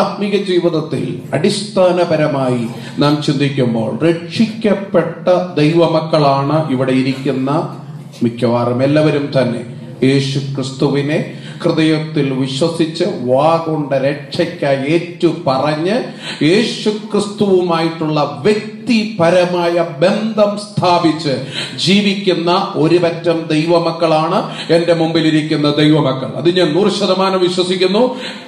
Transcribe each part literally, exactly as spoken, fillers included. ആത്മീക ജീവിതത്തിൽ അടിസ്ഥാനപരമായി നാം ചിന്തിക്കുമ്പോൾ രക്ഷിക്കപ്പെട്ട ദൈവമക്കളാണ് ഇവിടെ ഇരിക്കുന്ന മിക്കവാറും എല്ലാവരും തന്നെ. യേശു ക്രിസ്തുവിനെ ഹൃദയത്തിൽ വിശ്വസിച്ച് വാ കൊണ്ട് രക്ഷയ്ക്കായി ഏറ്റു പറഞ്ഞ് യേശു ക്രിസ്തുവുമായിട്ടുള്ള വ്യക്തിപരമായ ബന്ധം സ്ഥാപിച്ച് ജീവിക്കുന്ന ഒരുപറ്റം ദൈവമക്കളാണ് എന്റെ മുമ്പിലിരിക്കുന്ന ദൈവമക്കൾ. അത് ഞാൻ നൂറ് ശതമാനം വിശ്വസിക്കുന്നു.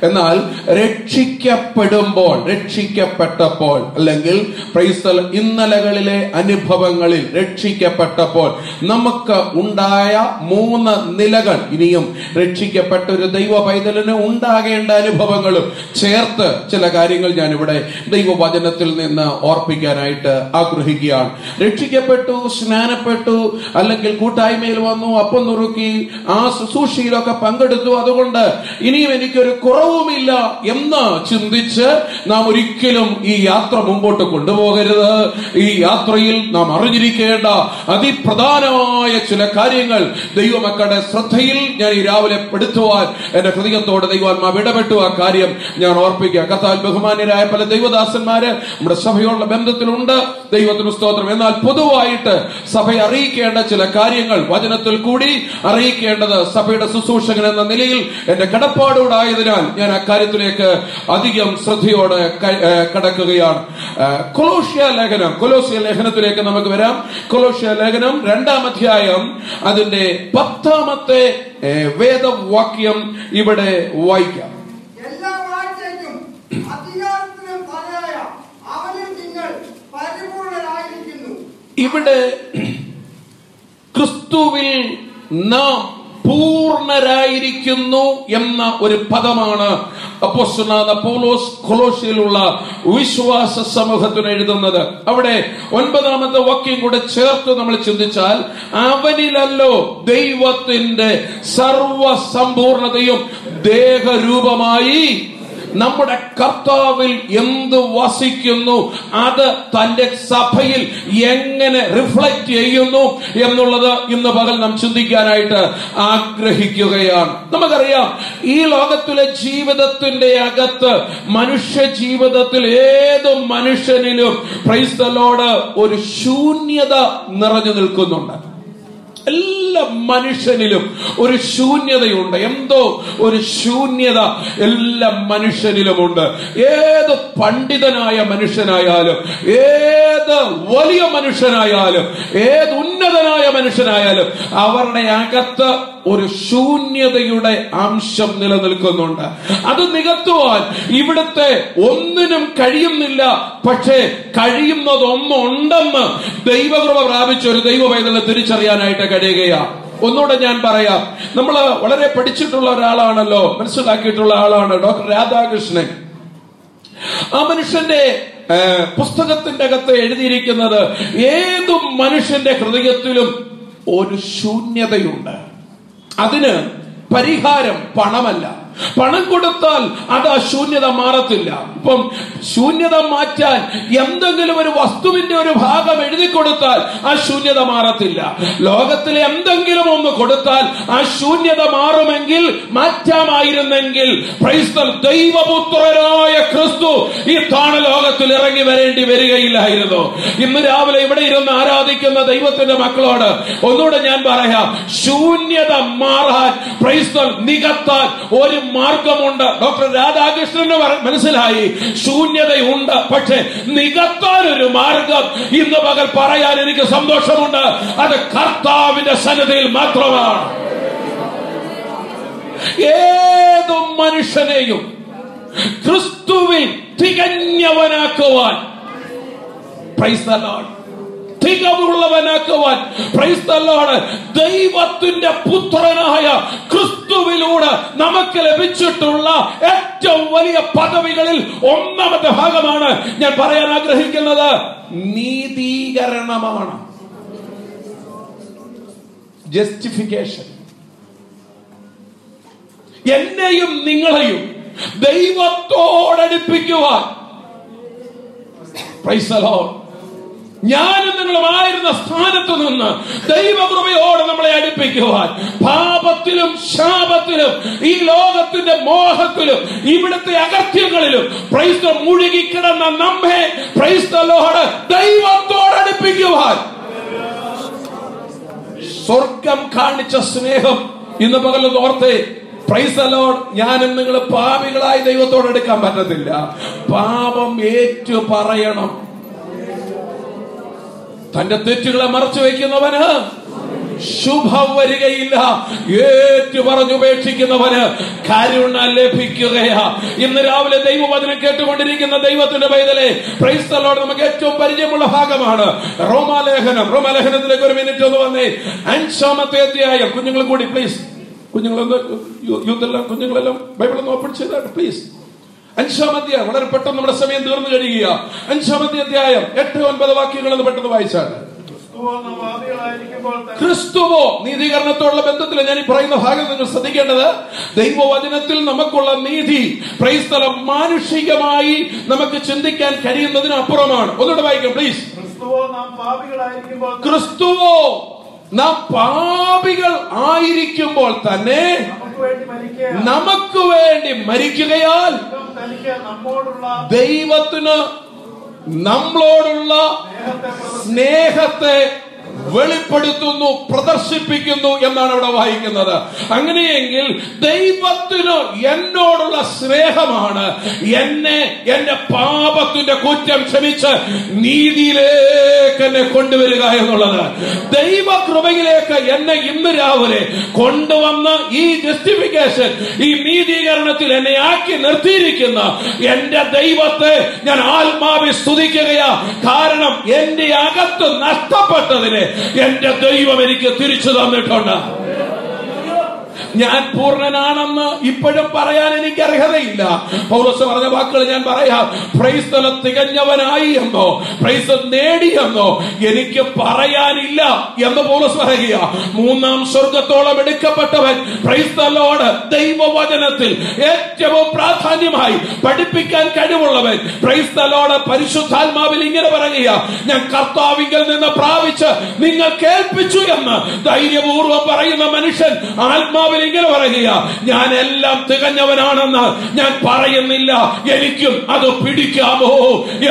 എന്നാൽ രക്ഷിക്കപ്പെടുമ്പോൾ, രക്ഷിക്കപ്പെട്ടപ്പോൾ, അല്ലെങ്കിൽ പ്രൈസൽ ഇന്നലകളിലെ അനുഭവങ്ങളിൽ രക്ഷിക്കപ്പെട്ടപ്പോൾ നമുക്ക് ഉണ്ടായ മൂന്ന് നിലകൾ, ഇനിയും രക്ഷിക്കപ്പെട്ട ഒരു ദൈവ പൈതലിന് ഉണ്ടാകേണ്ട അനുഭവങ്ങളും ചേർത്ത് ചില കാര്യങ്ങൾ ഞാൻ ഇവിടെ ദൈവവചനത്തിൽ നിന്ന് ഓർപ്പിക്കാനായിട്ട് ആഗ്രഹിക്കുകയാണ്. രക്ഷിക്കപ്പെട്ടു, സ്നാനപ്പെട്ടു, അല്ലെങ്കിൽ കൂട്ടായ്മയിൽ വന്നു, അപ്പം നുറുക്കി, ആ ശുശ്രൂഷയിലൊക്കെ പങ്കെടുത്തു, അതുകൊണ്ട് ഇനിയും എനിക്കൊരു കുറവുമില്ല എന്ന് ചിന്തിച്ച് നാം ഒരിക്കലും ഈ യാത്ര മുമ്പോട്ട് കൊണ്ടുപോകരുത്. ഈ യാത്രയിൽ നാം അറിഞ്ഞിരിക്കേണ്ട അതിപ്രധാനമായ ചില കാര്യങ്ങൾ ദൈവമക്കളുടെ ശ്രദ്ധയിൽ ഞാൻ ഈ രാവിലെ പെടുത്തുവാൻ എന്റെ ഹൃദയത്തോടെ ദൈവാത്മാവ് ഇടപെട്ടു. ആ കാര്യം ഞാൻ ഓർപ്പിക്കുക. കർത്താവിൽ ബഹുമാന്യരായ പല ദൈവദാസന്മാര് നമ്മുടെ സഭയോടുള്ള ബന്ധത്തിലുണ്ട്. ദൈവത്തിന് സ്തോത്രം. എന്നാൽ പൊതുവായിട്ട് സഭയെ അറിയിക്കേണ്ട ചില കാര്യങ്ങൾ വചനത്തിൽ കൂടി അറിയിക്കേണ്ടത് സഭയുടെ ശുശ്രൂഷകൻ എന്ന നിലയിൽ എന്റെ കടപ്പാടൂടായതിനാൽ ഞാൻ അക്കാര്യത്തിലേക്ക് അധികം ശ്രദ്ധയോടെ കടക്കുകയാണ്. കൊലോസ്യ ലേഖനം, കൊലോസ്യ ലേഖനത്തിലേക്ക് നമുക്ക് വരാം. കൊലോസ്യ ലേഖനം രണ്ടാം അധ്യായം അതിന്റെ പത്താമത്തെ വേദവാക്യം ഇവിടെ വായിക്കാം. ഇവിടെ ക്രിസ്തുവിൽ നാം പൂർണ്ണരായിരിക്കുന്നു എന്ന ഒരു പദമാണ് അപ്പോസ്തലനായ പൗലോസ് കൊലോസിലുള്ള വിശ്വാസ സമൂഹത്തിന് എഴുതുന്നത്. അവിടെ ഒൻപതാമത്തെ വാക്യം കൂടെ ചേർത്ത് നമ്മൾ ചിന്തിച്ചാൽ, അവനിലല്ലോ ദൈവത്തിന്റെ സർവസമ്പൂർണതയും ദേഹരൂപമായി നമ്മുടെ കർത്താവിൽ എന്ത് വസിക്കുന്നു, അത് തന്റെ സഭയിൽ എങ്ങനെ റിഫ്ലക്ട് ചെയ്യുന്നു എന്നുള്ളത് ഇന്ന് പകൽ നാം ചിന്തിക്കാനായിട്ട് ആഗ്രഹിക്കുകയാണ്. നമുക്കറിയാം, ഈ ലോകത്തിലെ ജീവിതത്തിന്റെ അകത്ത്, മനുഷ്യ ജീവിതത്തിൽ ഏത് മനുഷ്യനിലും പ്രൈസ് ദി ലോർഡ് ഒരു ശൂന്യത നിറഞ്ഞു നിൽക്കുന്നുണ്ട്. എല്ലാ മനുഷ്യനിലും ഒരു ശൂന്യതയുണ്ട്. എന്തോ ഒരു ശൂന്യത എല്ലാ മനുഷ്യനിലുമുണ്ട്. ഏത് പണ്ഡിതനായ മനുഷ്യനായാലും, ഏത് വലിയ മനുഷ്യനായാലും, ഏത് ഉന്നതനായ മനുഷ്യനായാലും അവരുടെ അകത്ത് ഒരു ശൂന്യതയുടെ അംശം നിലനിൽക്കുന്നുണ്ട്. അത് നികത്തുവാൻ ഇവിടുത്തെ ഒന്നിനും കഴിയുന്നില്ല. പക്ഷേ കഴിയുന്നതൊന്നുണ്ടെന്ന് ദൈവകൃപ പ്രാപിച്ച ഒരു ദൈവവൈദ്യം തിരിച്ചറിയാനായിട്ട് കഴിയുകയാണ്. ഒന്നുകൂടെ ഞാൻ പറയാം. നമ്മൾ വളരെ പഠിച്ചിട്ടുള്ള ഒരാളാണല്ലോ, മനസ്സിലാക്കിയിട്ടുള്ള ആളാണ് ഡോക്ടർ രാധാകൃഷ്ണൻ. ആ മനുഷ്യന്റെ പുസ്തകത്തിന്റെ അകത്ത് എഴുതിയിരിക്കുന്നത്, ഏതും മനുഷ്യന്റെ ഹൃദയത്തിലും ഒരു ശൂന്യതയുണ്ട്. അതിന് പരിഹാരം പണമല്ല. പണം കൊടുത്താൽ അത് ആ ശൂന്യത മാറത്തില്ല. ഇപ്പം ശൂന്യത മാറ്റാൻ എന്തെങ്കിലും ഒരു വസ്തുവിന്റെ ഒരു ഭാഗം എഴുതി കൊടുത്താൽ ആ ശൂന്യത മാറത്തില്ല. ലോകത്തിൽ എന്തെങ്കിലും ഒന്ന് കൊടുത്താൽ ആ ശൂന്യത മാറുമെങ്കിൽ, മാറ്റാമായിരുന്നെങ്കിൽ ക്രൈസ്തവ ദൈവപുത്രനായ ക്രിസ്തു ഈ താണ ലോകത്തിൽ ഇറങ്ങി വരേണ്ടി വരികയില്ലായിരുന്നു. ഇന്ന് രാവിലെ ഇവിടെ ഇരുന്ന് ആരാധിക്കുന്ന ദൈവത്തിന്റെ മക്കളോട് ഒന്നുകൂടെ ഞാൻ പറയാം, ശൂന്യത മാറാൻ, ക്രൈസ്തവ നികത്താൻ ഒരു മാർഗമുണ്ട്. ഡോക്ടർ രാധാകൃഷ്ണന് മനസ്സിലായി ശൂന്യതയുണ്ട്, പക്ഷെ നികത്താൻ ഒരു മാർഗം ഇന്ന് പകൽ പറയാൻ എനിക്ക് സന്തോഷമുണ്ട്. അത് കർത്താവിന്റെ സന്നിധിയിൽ മാത്രമാണ്. ഏതു മനുഷ്യനെയും ക്രിസ്തുവിൽ തികഞ്ഞവനാക്കുവാൻ, പ്രൈസ് ദി ലോർഡ്, തികവുള്ളവനാക്കുവാൻ പ്രൈസ് ദി ലോർഡ് ദൈവത്തിന്റെ പുത്രനായ ക്രിസ്തുവിലൂടെ നമുക്ക് ലഭിച്ചിട്ടുള്ള ഏറ്റവും വലിയ പദവികളിൽ ഒന്നാമത്തെ ഭാഗമാണ് ഞാൻ പറയാൻ ആഗ്രഹിക്കുന്നത്, നീതീകരണമാണ്, ജസ്റ്റിഫിക്കേഷൻ. എന്നെയും നിങ്ങളെയും ദൈവത്തോടടുപ്പിക്കുവാൻ, പ്രൈസ് ദി ലോർഡ്, ഞാനും നിങ്ങളുമായിരുന്ന സ്ഥാനത്ത് നിന്ന് ദൈവകൃപയോടെ നമ്മളെ അടുപ്പിക്കുവാൻ, പാപത്തിലും ശാപത്തിലും ഈ ലോകത്തിന്റെ മോഹത്തിലും ഇവിടുത്തെ അകത്യങ്ങളിലും പ്രൈസ് ദി മുഴുകി കിടന്ന നമ്മെ പ്രൈസ് ദി ലോർഡ് ദൈവത്തോട് അടുപ്പിക്കുവാൻ സ്വർഗം കാണിച്ച സ്നേഹം ഇന്ന് പകൽ ഓർത്തേ. Praise the Lord. ഞാനും നിങ്ങൾ പാപികളായി ദൈവത്തോട് അടുക്കാൻ പറ്റത്തില്ല. പാപം ഏറ്റു പറയണം. തന്റെ തെറ്റുകളെ മറച്ചു വയ്ക്കുന്നവന് ശുഭം വരികയില്ല. ഏറ്റു പറഞ്ഞുപേക്ഷിക്കുന്നവന് കരുണ ലഭിക്കുകയാ. ഇന്ന് രാവിലെ ദൈവവചനം കേട്ടുകൊണ്ടിരിക്കുന്ന ദൈവത്തിന്റെ പൈതലേ, പ്രൈസ് ദി ലോർഡ്. നമുക്ക് ഏറ്റവും പരിചയമുള്ള ഭാഗമാണ് റോമാലേഖനം. റോമാലേഖനത്തിലേക്ക് ഒരു മിനിറ്റ് ഒന്ന് വന്നേ. അഞ്ചാമത്തെ അധ്യായം. കുഞ്ഞുങ്ങൾ കൂടി പ്ലീസ്, കുഞ്ഞുങ്ങളൊന്ന് യൂത്തെല്ലാം കുഞ്ഞുങ്ങളെല്ലാം ബൈബിളൊന്ന് ഓപ്പൺ ചെയ്താട്ടെ പ്ലീസ്. അഞ്ചാം അധ്യായം. വളരെ പെട്ടെന്ന് നമ്മുടെ സമയം തീർന്നു കഴിയുക. അഞ്ചാമത്തെ അധ്യായം എട്ട് ഒൻപത് വാക്യങ്ങൾ ഒന്ന് പെട്ടെന്ന് വായിച്ചാണ്. ക്രിസ്തുവോ നീതികരണത്തോടുള്ള ബന്ധത്തിൽ ഞാൻ ഈ പറയുന്ന ഭാഗം നിങ്ങൾ ശ്രദ്ധിക്കേണ്ടത്. ദൈവവചനത്തിൽ നമുക്കുള്ള നീതി പ്രൈസ് ദി ലോർഡ് മാനുഷികമായി നമുക്ക് ചിന്തിക്കാൻ കഴിയുന്നതിന് അപ്പുറമാണ്. ഒന്നുകൂടെ വായിക്കാം പ്ലീസ്. ക്രിസ്തുവോ നാം പാപികൾ ആയിരിക്കുമ്പോൾ തന്നെ നമുക്ക് വേണ്ടി മരിക്കുകയാൽ ദൈവത്തിന് നമ്മളോടുള്ള സ്നേഹത്തെ വെളിപ്പെടുത്തുന്നു, പ്രദർശിപ്പിക്കുന്നു എന്നാണ് ഇവിടെ വായിക്കുന്നത്. അങ്ങനെയെങ്കിൽ ദൈവത്തിനു എന്നോടുള്ള സ്നേഹമാണ് എന്നെ എന്റെ പാപത്തിന്റെ കുറ്റം ക്ഷമിച്ച് നീതിയിലേക്ക് എന്നെ കൊണ്ടുവരിക എന്നുള്ളത്. ദൈവകൃപയിലേക്ക് എന്നെ ഇന്ന് രാവിലെ കൊണ്ടുവന്ന് ഈ ജസ്റ്റിഫിക്കേഷൻ, ഈ നീതീകരണത്തിൽ എന്നെ ആക്കി നിർത്തിയിരിക്കുന്ന എന്റെ ദൈവത്തെ ഞാൻ ആത്മാവിൽ സ്തുതിക്കുകയാ. കാരണം എന്റെ അകത്ത് നഷ്ടപ്പെട്ടതിനെ എന്റെ ദൈവം എനിക്ക് തിരിച്ചു തന്നിട്ടുണ്ട്. ഞാൻ പൂർണ്ണനാണെന്ന് ഇപ്പോഴും പറയാൻ എനിക്ക് അർഹതയില്ല. പൗലോസ് പറഞ്ഞ വാക്കുകൾ ഞാൻ പറയാം. പ്രൈസ് തികഞ്ഞവനായി എന്നോ പ്രൈസ് നേടിയെന്നോ എനിക്ക് പറയാനില്ല എന്ന് പൗലോസ് പറയുക. മൂന്നാം സ്വർഗത്തോളം എടുക്കപ്പെട്ടവൻ പ്രൈസ് ദി ലോർഡ് ദൈവവചനത്തിൽ ഏറ്റവും പ്രാധാന്യമായി പഠിപ്പിക്കാൻ കഴിവുള്ളവൻ പ്രൈസ് ദി ലോർഡ് പരിശുദ്ധാത്മാവിൽ ഇങ്ങനെ പറയുക, ഞാൻ കർത്താവിൽ നിന്ന് പ്രാപിച്ച് നിങ്ങൾ കേൾപ്പിച്ചു എന്ന് ധൈര്യപൂർവ്വം പറയുന്ന മനുഷ്യൻ ആത്മാവിൽ ഇങ്ങനെ പറയുക, ഞാൻ എല്ലാം തികഞ്ഞവനാണെന്ന് ഞാൻ പറയുന്നില്ല, എനിക്കും അത് പിടിക്കാമോ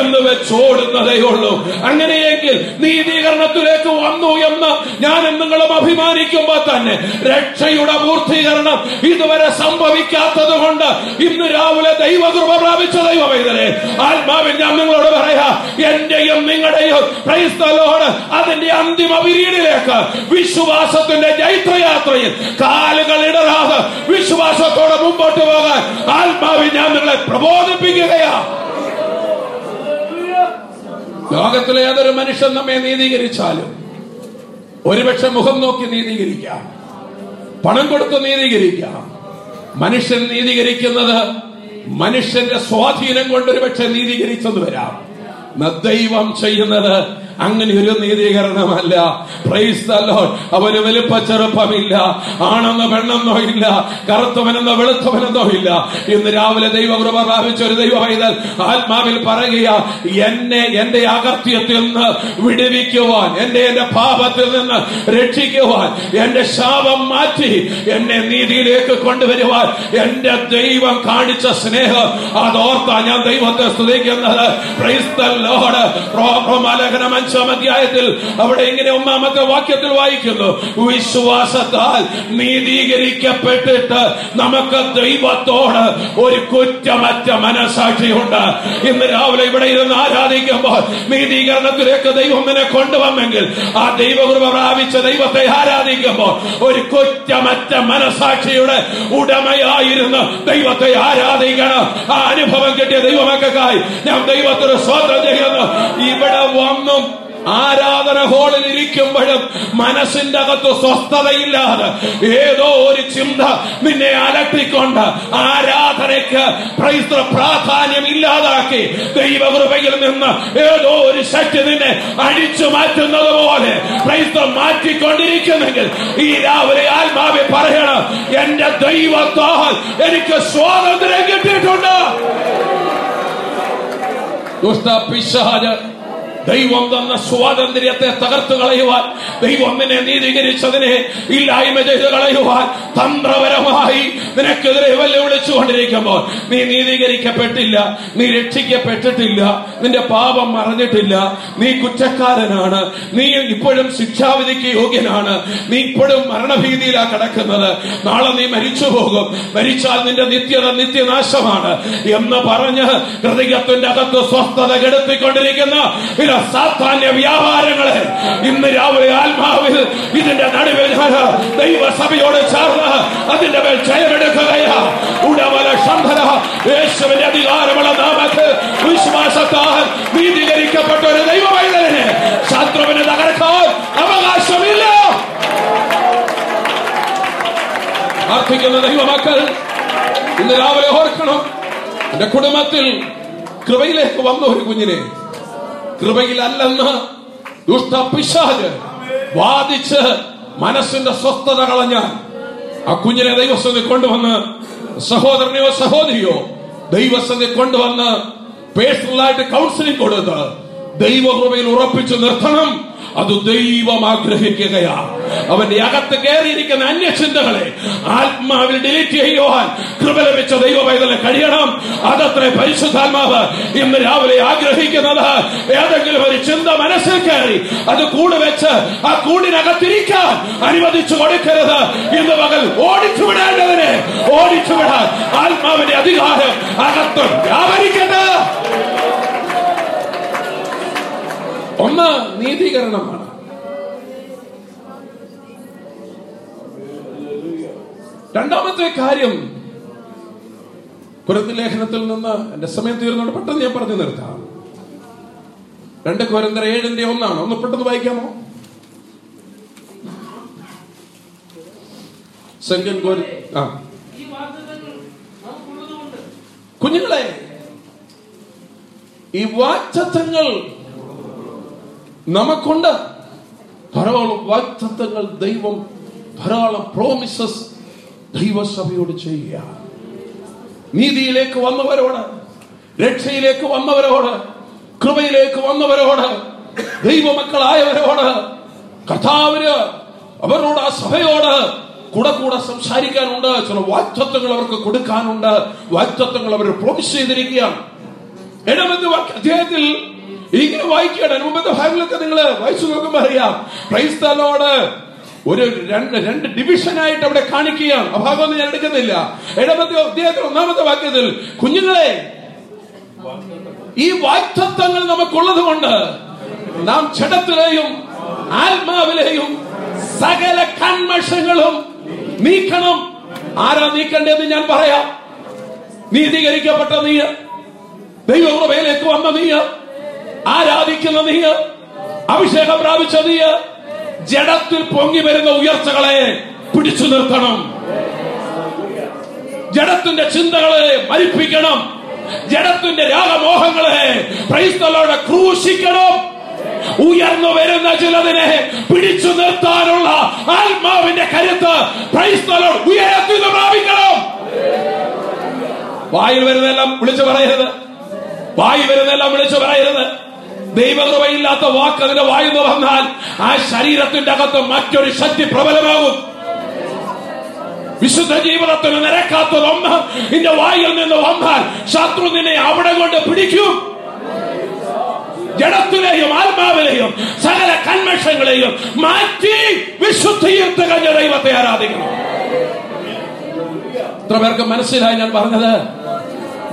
എന്ന് വെച്ചോടുന്നതേ ഉള്ളൂ. അങ്ങനെയെങ്കിൽ നീതീകരണത്തിലേക്ക് വന്നു എന്ന് ഞാനും നിങ്ങളും അഭിമാനിക്കുമ്പോൾ തന്നെ രക്ഷയുടെ പൂർത്തീകരണം ഇതുവരെ സംഭവിക്കാത്തത് കൊണ്ട് ഇന്ന് രാവിലെ ദൈവകൃപ പ്രാപിച്ച ദൈവം ഇതരെ ആത്മാവിൽ ഞാൻ നിങ്ങളോട് പറയാ, എന്റെയും നിങ്ങളുടെയും പ്രൈസ് ദി ലോർഡ് അതിന്റെ അന്തിമ പിരീഡിലേക്ക് വിശ്വാസത്തിന്റെ ജൈത്രയാത്രയിൽ കാലുകൾ ഇടരാതെ വിശ്വാസത്തോടെ മുമ്പോട്ട് പോകാൻ ആത്മാവിൽ ഞാൻ നിങ്ങളെ പ്രബോധിപ്പിക്കുകയാ. ലോകത്തിലെ ഏതൊരു മനുഷ്യൻ നമ്മെ നീതീകരിച്ചാലും ഒരുപക്ഷെ മുഖം നോക്കി നീതീകരിക്കാം, പണം കൊടുത്ത് നീതീകരിക്കാം. മനുഷ്യൻ നീതീകരിക്കുന്നത് മനുഷ്യന്റെ സ്വാധീനം കൊണ്ടൊരുപക്ഷെ നീതീകരിച്ചെന്ന് വരാം. ദൈവം ചെയ്യുന്നത് അങ്ങനെ ഒരു നീതീകരണമല്ല. Price the Lord. അവന് വലിപ്പ ചെറുപ്പമില്ല, ആണെന്നോ പെണ്ണെന്നോ ഇല്ല, കറുത്തവനെന്നോ വെളുത്തവനെന്നോ ഇല്ല. ഇന്ന് രാവിലെ ദൈവകൃപ പ്രാപിച്ച ഒരു ദൈവ പൈതൽ ആത്മാവിൽ പറയുക, എന്നെ എന്റെ അകൃത്യത്തിൽ നിന്ന് വിടുവിക്കുവാൻ, എന്റെ എന്റെ പാപത്തിൽ നിന്ന് രക്ഷിക്കുവാൻ, എന്റെ ശാപം മാറ്റി എന്നെ നീതിയിലേക്ക് കൊണ്ടുവരുവാൻ എന്റെ ദൈവം കാണിച്ച സ്നേഹം അതോർത്താ ഞാൻ ദൈവത്തെ സ്തുതിക്കുന്നത്. Praise the Lord. റോമാലേഖനം അഞ്ചാം അധ്യായത്തിൽ അവിടെ ഇങ്ങനെ ഒന്നാമത്തെ വാക്യത്തിൽ വായിക്കുന്നു, വിശ്വാസത്താൽ നീതീകരിക്കപ്പെട്ടിട്ട് നമുക്ക് ദൈവത്തോട് ഒരു കുറ്റമറ്റ മനസാക്ഷിയുണ്ട്. ഇന്ന് രാവിലെ ഇവിടെ ഇരുന്ന് ആരാധിക്കുമ്പോൾ നീതീകരണത്തിലേക്ക് ദൈവം നിന്നെ കൊണ്ടുവന്നെങ്കിൽ ആ ദൈവകൃപ പ്രാപിച്ച ദൈവത്തെ ആരാധിക്കുമ്പോൾ ഒരു കുറ്റമറ്റ മനസാക്ഷിയുടെ ഉടമയായിരുന്നു ദൈവത്തെ ആരാധിക്കണം. ആ അനുഭവം കിട്ടിയ ദൈവമക്കായി ഞാൻ ദൈവത്തിന് സ്തോത്രം ചെയ്യുന്നു. ഇവിടെ വന്നു ആരാധന ഹോളിൽ ഇരിക്കുമ്പോഴും മനസ്സിന്റെ അകത്ത് സ്വസ്ഥതയില്ലാതെ ഏതോ ഒരു ചിന്ത നിന്നെ അലട്ടിക്കൊണ്ട് ആരാധനയ്ക്ക് പ്രൈസ് പ്രാധാന്യം ഇല്ലാതാക്കി ദൈവകൃപയിൽ നിന്ന് ഏതോ ഒരു ശക്തി നിന്നെ അടിച്ചു മാറ്റുന്നത് പോലെ പ്രൈസ് മാറ്റിക്കൊണ്ടിരിക്കുന്നെങ്കിൽ ഈ രാവിലെ ആത്മാവി പറയണം, എന്റെ ദൈവത്താൽ എനിക്ക് സ്വാതന്ത്ര്യം കിട്ടിയിട്ടുണ്ട്. ദുഷ്ട പിശാച് ദൈവം തന്ന സ്വാതന്ത്ര്യത്തെ തകർത്തു കളയുവാൻ, ദൈവം നിന്നെ നീതീകരിച്ചതിനെ ഇല്ലായ്മ ചെയ്ത് കളയുവാൻ തന്ത്രപരമായി നിനക്കെതിരെ വെല്ലുവിളിച്ചുകൊണ്ടിരിക്കുമ്പോൾ നീ നീതീകരിക്കപ്പെട്ടില്ല, നീ രക്ഷിക്കപ്പെട്ടിട്ടില്ല, നിന്റെ പാപം മറഞ്ഞിട്ടില്ല, നീ കുറ്റക്കാരനാണ്, നീ ഇപ്പോഴും ശിക്ഷാവിധിക്ക് യോഗ്യനാണ്, നീ ഇപ്പോഴും മരണഭീതിയിലാണ് കിടക്കുന്നത്, നാളെ നീ മരിച്ചു പോകും, മരിച്ചാൽ നിന്റെ നിത്യത നിത്യനാശമാണ് എന്ന് പറഞ്ഞ് ഹൃദയത്തിന്റെ അകത്ത് സ്വസ്ഥത കെടുത്തിക്കൊണ്ടിരിക്കുന്ന ചില സാധാന്യ വ്യാപാരങ്ങളെ ഇന്ന് രാവിലെ ആത്മാവിൽ ഇതിന്റെ നടുവിൽ ദൈവസഭയോട് ചേർന്ന് അതിന്റെ മേൽ ജയമെടുക്കുകയാ. ഉടവല ശന്ധന യേശുവിന്റെ അധികാരമുള്ള നാമത്തിൽ വിശ്വാസത്താൽ നീതീകരിക്കപ്പെട്ട ഒരു ദൈവമായി തന്നെ ശത്രുവിനെ തകർക്കാൻ അവകാശമില്ല. പ്രാർത്ഥിക്കുന്ന ദൈവമക്കൾ ഇന്ന് രാവിലെ ഓർക്കണം, എന്റെ കുടുംബത്തിൽ കൃപയിലേക്ക് വന്ന ഒരു കുഞ്ഞിനെ കൃപയിലല്ലെന്ന് ദുഷ്ടപിശാച് വാദിച്ച് മനസ്സിന്റെ സ്വസ്ഥത കളഞ്ഞ ആ കുഞ്ഞിനെ ദൈവസന്ധി കൊണ്ടുവന്ന്, സഹോദരനെയോ സഹോദരിയോ ദൈവസന്ധി കൊണ്ടുവന്ന് പേഴ്സണലായിട്ട് കൗൺസിലിംഗ് കൊടുത്ത് ദൈവകൃപയിൽ ഉറപ്പിച്ചു നിർത്തണം. അത് ദൈവം ആഗ്രഹിക്കുകയാ. അവന്റെ അകത്ത് കയറിയിരിക്കുന്ന അന്യചിന്തകളെ ആത്മാവിൽ ഡിലീറ്റ് ചെയ്യുവാൻ കൃപ ലഭിച്ച ദൈവവേദന കഴിയണം. അതത്ര പരിശുദ്ധാത്മാവ് ഇന്ന് രാവിലെ ആഗ്രഹിക്കുന്നത്. ഏതെങ്കിലും ഒരു ചിന്ത മനസ്സിൽ കയറി അത് കൂട് വെച്ച് ആ കൂടിനകത്തിരിക്കാൻ അനുവദിച്ചു കൊടുക്കരുത്. ഇന്ന് പകൽ ഓടിച്ചുവിടേണ്ടതിനെ ഓടിച്ചുവിടാൻ ആത്മാവിന്റെ അധികാരം അകത്ത് വ്യാപരിക്കട്ടെ. ഒന്ന് നീതീകരണമാണ്. രണ്ടാമത്തെ കാര്യം കൊരിന്ത്യർ ലേഖനത്തിൽ നിന്ന്, എന്റെ സമയം തീർന്നോട് പെട്ടെന്ന് ഞാൻ പറഞ്ഞു നിർത്താം. രണ്ട് കൊരിന്ത്യർ ഏഴിന്റെ ഒന്നാണ്. ഒന്ന് പെട്ടെന്ന് വായിക്കാമോ? സെക്കൻഡ് കൊരി ആ കുഞ്ഞുങ്ങളെ, ഈ വാഗ്ദത്തങ്ങൾ നമുക്കുണ്ട്. ധാരാളം വാഗ്ദത്തങ്ങൾ ദൈവം, ധാരാളം പ്രോമിസസ് ദൈവസഭയോട് ചെയ്യുക. നീതിയിലേക്ക് വന്നവരോട്, രക്ഷയിലേക്ക് വന്നവരോട്, കൃപയിലേക്ക് വന്നവരോട്, ദൈവമക്കളായവരോട് കർത്താവിന് അവരോട് ആ സഭയോട് കൂടെ കൂടെ സംസാരിക്കാനുണ്ട്. ചില വാഗ്ദത്തങ്ങൾ അവർക്ക് കൊടുക്കാനുണ്ട്. വാഗ്ദത്തങ്ങൾ അവർ പ്രോമിസ് ചെയ്തിരിക്കുകയാണ്. എഴുപത് അധ്യായത്തിൽ ഇങ്ങനെ വായിക്കുകയാണ്. മുമ്പത്തെ ഭാഗങ്ങളൊക്കെ നിങ്ങൾ വായിച്ചു നോക്കുമ്പോൾ അറിയാം. ക്രൈസ്തലോട് ഒരു രണ്ട് രണ്ട് ഡിവിഷനായിട്ട് അവിടെ കാണിക്കുകയാണ്. ആ ഭാഗമൊന്നും ഞാൻ എടുക്കുന്നില്ല. എഴുപത്തി അദ്ദേഹത്തിന് ഒന്നാമത്തെ വാക്യത്തിൽ കുഞ്ഞുങ്ങളെ ഈ വാഗ്ദത്തങ്ങൾ നമുക്കുള്ളത് കൊണ്ട് നാം ജഡത്തിലെയും ആത്മാവിലെയും സകല കന്മഷങ്ങളും നീക്കണം. ആരാ നീക്കണ്ടെന്ന് ഞാൻ പറയാം. നീതീകരിക്കപ്പെട്ട നീയ, ദൈവകൃപയിലേക്ക് വന്ന നീയ, ആരാധിക്കുന്ന നീ, അഭിഷേകം പ്രാപിച്ച നീ, ജഡത്തിൽ പൊങ്ങി വരുന്ന ഉയർച്ചകളെ പിടിച്ചു നിർത്തണം. ജഡത്തിന്റെ ചിന്തകളെ മരിപ്പിക്കണം. ജഡത്തിന്റെ രാഗമോഹങ്ങളെ ക്രൈസ്തവരോട് ക്രൂശിക്കണം. ഉയർന്നു വരുന്ന ചിലതിനെ പിടിച്ചു നിർത്താനുള്ള ആത്മാവിന്റെ കരുത്ത് ക്രൈസ്തവരോട് ഉയരത്തിൽ പ്രാപിക്കണം. വായിൽ വരുന്നതെല്ലാം വിളിച്ചു പറയരുത്. വായിൽ വരുന്നതെല്ലാം വിളിച്ചു പറയരുത്. ദൈവകൃപയില്ലാത്ത വാക്ക് അതിന്റെ വായുന്ന് വന്നാൽ ആ ശരീരത്തിന്റെ അകത്ത് മറ്റൊരു ശക്തി പ്രബലമാകും. വിശുദ്ധ ജീവിതത്തിന് നിരക്കാത്തത് ഒന്ന് നിന്റെ വായിൽ നിന്ന് വന്നാൽ ശത്രു നിന്നെ അവിടെ കൊണ്ട് പിടിക്കും. ജഡത്തിലെയും ആത്മാവിലെയും സകല കന്മഷങ്ങളെയും മാറ്റി വിശുദ്ധിയിൽ തികഞ്ഞ ദൈവത്തെ ആരാധിക്കണം. ഇത്ര പേർക്ക് മനസ്സിലായി ഞാൻ പറഞ്ഞത്?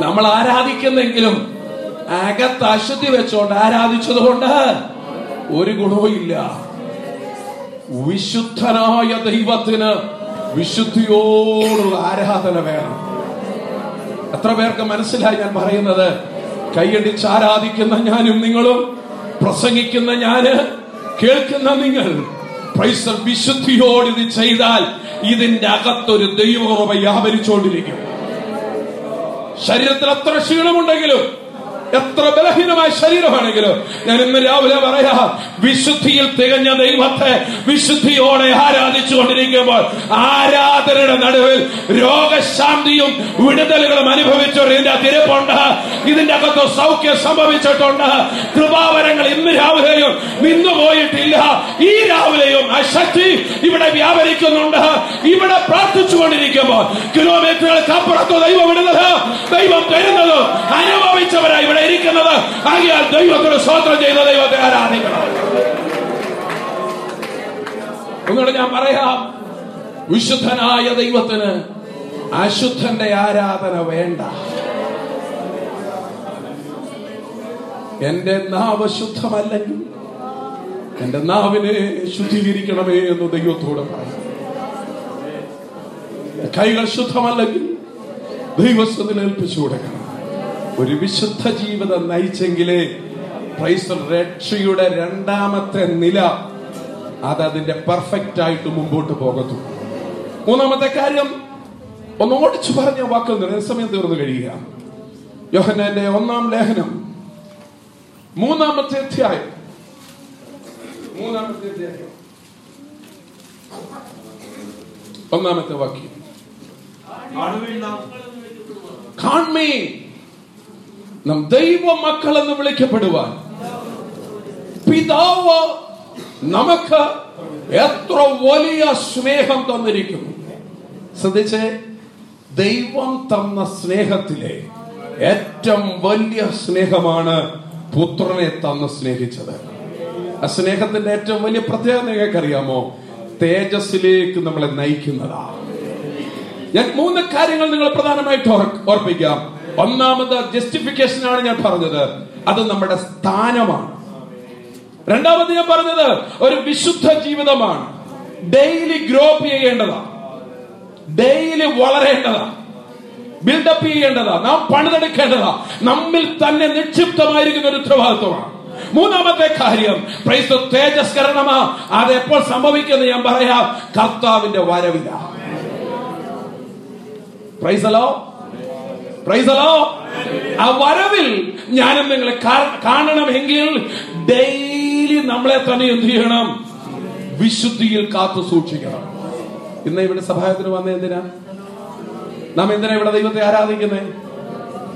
നമ്മൾ ആരാധിക്കുന്നെങ്കിലും അകത്ത് അശുദ്ധി വെച്ചോണ്ട് ആരാധിച്ചത് കൊണ്ട് ഒരു ഗുണവും ഇല്ല. വിശുദ്ധനായ ദൈവത്തിന് വിശുദ്ധിയോടുള്ള ആരാധന വേണം. എത്ര പേർക്ക് മനസ്സിലായി ഞാൻ പറയുന്നത്? കൈയടിച്ച് ആരാധിക്കുന്ന ഞാനും നിങ്ങളും, പ്രസംഗിക്കുന്ന ഞാന്, കേൾക്കുന്ന നിങ്ങൾ, ക്രൈസ്തവ വിശുദ്ധിയോട് ഇത് ചെയ്താൽ ഇതിന്റെ അകത്തൊരു ദൈവകൃപ വ്യാപരിച്ചുകൊണ്ടിരിക്കും. ശരീരത്തിൽ അത്ര ക്ഷീണമുണ്ടെങ്കിലും എത്ര ബലഹീനമായ ശരീരമാണെങ്കിലും ഞാൻ ഇന്ന് രാവിലെ പറയാ, വിശുദ്ധിയിൽ തികഞ്ഞ ദൈവത്തെ വിശുദ്ധിയോടെ ആരാധിച്ചു കൊണ്ടിരിക്കുമ്പോൾ ആരാധനയുടെ നടുവിൽ രോഗശാന്തിയും വിടുതലുകളും അനുഭവിച്ചവർ ഇതിന്റെ തിരപ്പുണ്ട്, ഇതിന്റെ അകത്ത് സൗഖ്യം സംഭവിച്ചിട്ടുണ്ട്. കൃപാവരങ്ങൾ ഇന്ന് രാവിലെയും നിന്നു പോയിട്ടില്ല, ഈ രാവിലെയും ആ ശക്തി ഇവിടെ വ്യാപരിക്കുന്നുണ്ട്. ഇവിടെ പ്രാർത്ഥിച്ചു കൊണ്ടിരിക്കുമ്പോൾ കിലോമീറ്ററുകൾക്ക് അപ്പുറത്ത് ദൈവം ഇടുന്നത്, ദൈവം തരുന്നത് അനുഭവിച്ചവരായി ഇവിടെ ഇരിക്കുന്നത്. ആകയാൽ ദൈവത്തിന് സ്തോത്രം ചെയ്ത ദൈവത്തെ ആരാധിക്കണം. ഒന്നുകൂടെ ഞാൻ പറയാം, വിശുദ്ധനായ ദൈവത്തിന് അശുദ്ധന്റെ ആരാധന വേണ്ട. എന്റെ നാവ് ശുദ്ധമല്ലെങ്കിൽ എന്റെ നാവിനെ ശുദ്ധീകരിക്കണമേ എന്ന് ദൈവത്തോട് പറയും. കൈകൾ ശുദ്ധമല്ലെങ്കിൽ ദൈവത്തിൽ ഏൽപ്പിച്ചു കൊടുക്കണം. ഒരു വിശുദ്ധ ജീവിതം നയിച്ചെങ്കിലേ രക്ഷയുടെ രണ്ടാമത്തെ നില അത് അതിന്റെ പെർഫെക്റ്റ് ആയിട്ട് മുമ്പോട്ട് പോകത്തു. മൂന്നാമത്തെ കാര്യം ഒന്ന് ഓടിച്ചു പറഞ്ഞ വാക്കുകൾ സമയം തീർന്നു കഴിയുക. യോഹന്നാന്റെ ഒന്നാം ലേഖനം മൂന്നാമത്തെ അധ്യായം മൂന്നാമത്തെ അധ്യായം ഒന്നാമത്തെ വാക്യം, കാൺമീൻ നാം ദൈവ മക്കൾ എന്ന് വിളിക്കപ്പെടുവാൻ പിതാവ് നമുക്ക് എത്ര വലിയ സ്നേഹം തന്നിരിക്കുന്നു. ശ്രദ്ധിച്ചേ, ദൈവം തന്ന സ്നേഹത്തിലെ ഏറ്റവും വലിയ സ്നേഹമാണ് പുത്രനെ തന്ന് സ്നേഹിച്ചത്. ആ സ്നേഹത്തിന്റെ ഏറ്റവും വലിയ പ്രത്യേകത നിങ്ങൾക്കറിയാമോ? തേജസ്സിലേക്ക് നമ്മളെ നയിക്കുന്നതാ. ഞാൻ മൂന്ന് കാര്യങ്ങൾ നിങ്ങൾ പ്രധാനമായിട്ട് ഓർപ്പിക്കാം. ഒന്നാമത് ജസ്റ്റിഫിക്കേഷൻ ആണ് ഞാൻ പറഞ്ഞത്, അത് നമ്മുടെ സ്ഥാനമാണ്. രണ്ടാമത് ഞാൻ പറഞ്ഞത് ഒരു വിശുദ്ധ ജീവിതമാണ്, ഡെയിലി ഗ്രോപ്പ് ചെയ്യേണ്ടതാ, ഡെയിലി വളരേണ്ടതാ, ബിൽഡപ്പ് ചെയ്യേണ്ടതാ, നാം പണിതെടുക്കേണ്ടതാ, നമ്മിൽ തന്നെ നിക്ഷിപ്തമായിരിക്കുന്ന ഒരു ഉത്തരവാദിത്വമാണ്. മൂന്നാമത്തെ കാര്യം ക്രൈസ്തവ തേജസ്കരണമാ. അതെപ്പോൾ സംഭവിക്കുന്നത് ഞാൻ പറയാം, കർത്താവിന്റെ വരവില. Praise the Lord, praise the Lord. ആ വരവിൽ ഞാനും നിങ്ങളെ കാണണമെങ്കിൽ ഡെയിലി നമ്മളെ തന്നെ എന്ത് ചെയ്യണം? വിശുദ്ധിയിൽ കാത്തു സൂക്ഷിക്കണം. ഇന്ന് ഇവിടെ സഹായത്തിന് വന്ന എന്തിനാ? നാം എന്തിനാ ഇവിടെ ദൈവത്തെ ആരാധിക്കുന്നത്?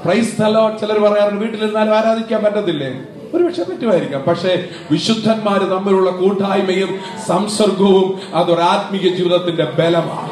Praise the Lord. ചിലർ പറയാറുണ്ട് വീട്ടിലിരുന്നാലും ആരാധിക്കാൻ പറ്റത്തില്ലേ? ഒരുപക്ഷെ പറ്റുമായിരിക്കാം, പക്ഷേ വിശുദ്ധന്മാര് തമ്മിലുള്ള കൂട്ടായ്മയും സംസർഗവും അതൊരു ആത്മീയ ജീവിതത്തിന്റെ ബലമാണ്.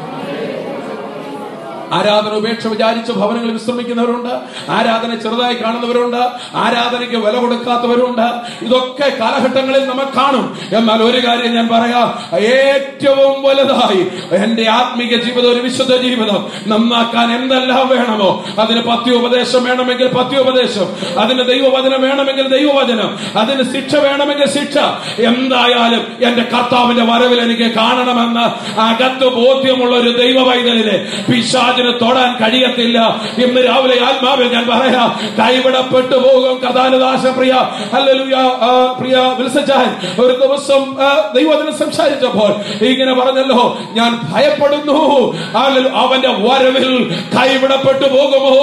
ആരാധന ഉപേക്ഷ വിചാരിച്ച് ഭവനങ്ങൾ വിശ്രമിക്കുന്നവരുണ്ട്, ആരാധന ചെറുതായി കാണുന്നവരുണ്ട്, ആരാധനയ്ക്ക് വില കൊടുക്കാത്തവരുണ്ട്. ഇതൊക്കെ കാലഘട്ടങ്ങളിൽ നമ്മൾ കാണും. എന്നാൽ ഒരു കാര്യം ഞാൻ പറയാം, ഏറ്റവും വലുതായി എന്റെ ആത്മീയ ജീവിതം, ഒരു വിശുദ്ധ ജീവിതം നന്നാക്കാൻ എന്തെല്ലാം വേണമോ, അതിന് പത്യോപദേശം വേണമെങ്കിൽ പത്യോപദേശം, അതിന് ദൈവവചനം വേണമെങ്കിൽ ദൈവവചനം, അതിന് ശിക്ഷ വേണമെങ്കിൽ ശിക്ഷ, എന്തായാലും എന്റെ കർത്താവിന്റെ വരവിൽ എനിക്ക് കാണണമെന്ന് അകത്ത് ബോധ്യമുള്ള ഒരു ദൈവ പൈതലിനെ പിശാചിന് തൊടാൻ കഴിയത്തില്ല. ഇന്ന് രാവിലെ ആത്മാവിൽ ഞാൻ പറയാം, കൈവിടപ്പെട്ടു പോകും. കഥാനുദാസപ്രിയ ഹല്ലേലൂയ പ്രിയ വിൽസച്ചാൻ ഒരു ദിവസം ദൈവത്തിന് സംസാരിച്ചപ്പോൾ ഇങ്ങനെ പറഞ്ഞല്ലോ, ഞാൻ ഭയപ്പെടുന്നു അവന്റെ വരവിൽ കൈവിടപ്പെട്ടു പോകുമോ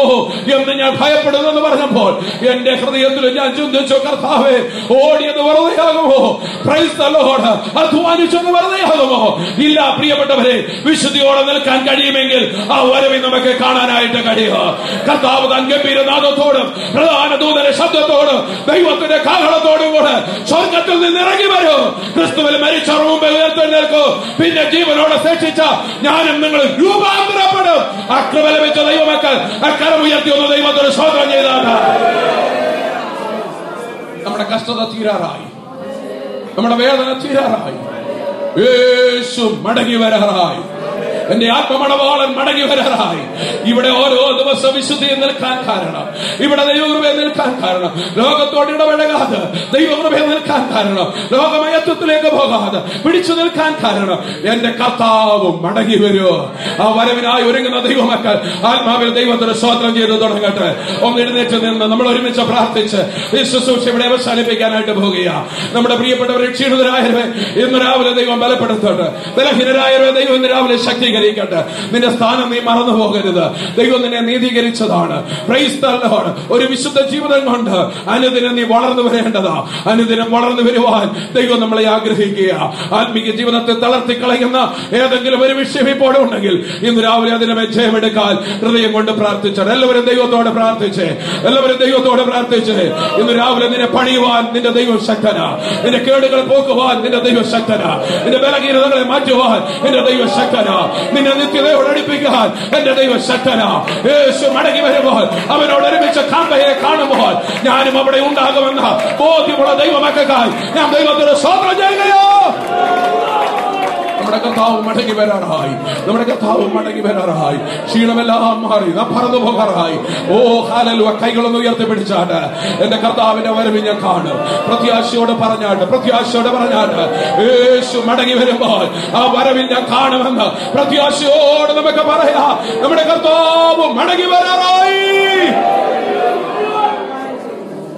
എന്ന് ഞാൻ ഭയപ്പെടുന്നു എന്ന് പറഞ്ഞപ്പോൾ എന്റെ ഹൃദയത്തിൽ ഞാൻ ചിന്തിച്ചു, കർത്താവേ, ഓടിയത് വെറുതെയാകുമോ? Praise the lord. അധ്വാനിച്ചത് വെറുതെയാകുമോ? ഇല്ല പ്രിയപ്പെട്ടവരെ, വിശുദ്ധിയോടെ നിൽക്കാൻ കഴിയുമെങ്കിൽ ആ വരവിൽ നമുക്ക് കാണാനായിട്ട് കഴിയുക. കർത്താവ് ഗംഭീരനാഥത്തോടും പ്രധാന ദൂതന്റെ ശബ്ദത്തോടും ദൈവത്തിന്റെ കാഹളത്തോടും കൂടെ സ്വർഗത്തിൽ നിന്ന് ഇറങ്ങി വരൂ. ക്രിസ്തുവിൽ മരിച്ചവർ മുമ്പ് ഉയർത്തെഴുന്നേൽക്കൂ. പിന്നെ ജീവനോടെ ശേഷിച്ച ഞാനും നിങ്ങൾ രൂപാന്തരപ്പെടും. അക്രമ ലഭിച്ച ദൈവമക്കൾ അക്കരം ഉയർത്തി ഒന്ന് ദൈവത്തോട് സ്തോത്രം ചെയ്താണ്. നമ്മുടെ കഷ്ടത തീരാറായി, നമ്മുടെ വേദന തീരാറായി, യേശു മടങ്ങി വരാറായി, എന്റെ ആത്മമണവാളൻ മടങ്ങി വരാറായി. ഇവിടെ ഓരോ ദിവസം വിശുദ്ധിയിൽ നിൽക്കാൻ കാരണം, ഇവിടെ ദൈവകൃപയിൽ നിൽക്കാൻ കാരണം, ലോകത്തോട് ഇടപഴകാതെ ദൈവകൃപയിൽ നിൽക്കാൻ കാരണം, ലോകമയത്വത്തിലേക്ക് പോകാതെ പിടിച്ചു നിൽക്കാൻ കാരണം എന്റെ കർത്താവ് മടങ്ങി വരുമോ? ആ വരവിനായി ഒരുങ്ങുന്ന ദൈവമക്കൾ ആത്മാവിൽ ദൈവത്തിന് സ്തോത്രം ചെയ്ത് തുടങ്ങട്ടെ. ഒന്ന് എഴുന്നേറ്റ് നിന്ന് നമ്മൾ ഒരുമിച്ച് പ്രാർത്ഥിച്ച് ഈ ശുശ്രൂഷ ഇവിടെ അവസാനിപ്പിക്കാനായിട്ട് പോകുകയാണ്. നമ്മുടെ പ്രിയപ്പെട്ടവരെ, ക്ഷീണിതരായവരെ ഇന്ന് രാവിലെ ദൈവം ബലപ്പെടുത്തട്ടെ. ബലഹീനരായവരെ ദൈവം ഇന്ന് രാവിലെ ശക്തി നീതീകരിക്കട്ടെ. നിന്റെ സ്ഥാനം നീ മറന്നു പോകരുത്. ദൈവം നിന്നെ നീതീകരിച്ചതാണ്. ഒരു വിശുദ്ധ ജീവിതം കൊണ്ട് അനുദിനം നീ വളർന്നു വരേണ്ടതാ. അനുദിനം വളർന്നു വരുവാൻ ദൈവം നമ്മളെ ആഗ്രഹിക്കുക. ആത്മീയ ജീവിതത്തെ തളർത്തിക്കളയുന്ന ഏതെങ്കിലും ഒരു വിഷയം ഇപ്പോൾ ഉണ്ടെങ്കിൽ ഇന്ന് രാവിലെ അതിനെ ജയമെടുക്കാൻ ഹൃദയം കൊണ്ട് പ്രാർത്ഥിച്ചാൽ എല്ലാവരും ദൈവത്തോട് പ്രാർത്ഥിച്ചേ എല്ലാവരും ദൈവത്തോട് പ്രാർത്ഥിച്ചേ ഇന്ന് രാവിലെ നിന്നെ പണിയുവാൻ നിന്റെ ദൈവം ശക്തനാ. നിന്റെ കേടുകൾ പോക്കുവാൻ നിന്റെ ദൈവം ശക്തനാ. നിന്റെ ബലഹീനതകളെ മാറ്റുവാൻ നിന്റെ ദൈവം ശക്തനാ. നിന്നെ നിത്യതയോട് അടുപ്പിക്കാൻ എന്റെ ദൈവം ശക്തനാ. യേശു മടങ്ങി വരുമ്പോൾ അവനോട് ഒരുമിച്ച കാമ്പയെ കാണുമ്പോൾ ഞാനും അവിടെ ഉണ്ടാകുമെന്ന ബോധ്യമുള്ള ദൈവമക്കായി ഞാൻ ദൈവത്തിന് സ്വന്തം ചെയ്യുകയോ. നമ്മുടെ കർത്താവ് മടങ്ങി വരാറായി. നമ്മുടെ കർത്താവ് മടങ്ങി വരാറായി. ക്ഷീണമെല്ലാം മാറി പറന്നു പോകാറായി. ഓ ഹല്ലേലൂയ. കൈകളൊന്ന് ഉയർത്തിപ്പിടിച്ചാട്ട് എന്റെ കർത്താവിന്റെ വരവ് ഞാൻ കാണും. പ്രത്യാശയോട് പറഞ്ഞാട്ട് പ്രത്യാശയോട് പറഞ്ഞാട്ട് യേശു മടങ്ങി വരുമ്പോൾ ആ വരവിൽ ഞാൻ കാണുമെന്ന് പ്രത്യാശയോട് നമുക്ക് പറയാം. നമ്മുടെ കർത്താവ് മടങ്ങി വരാറായി.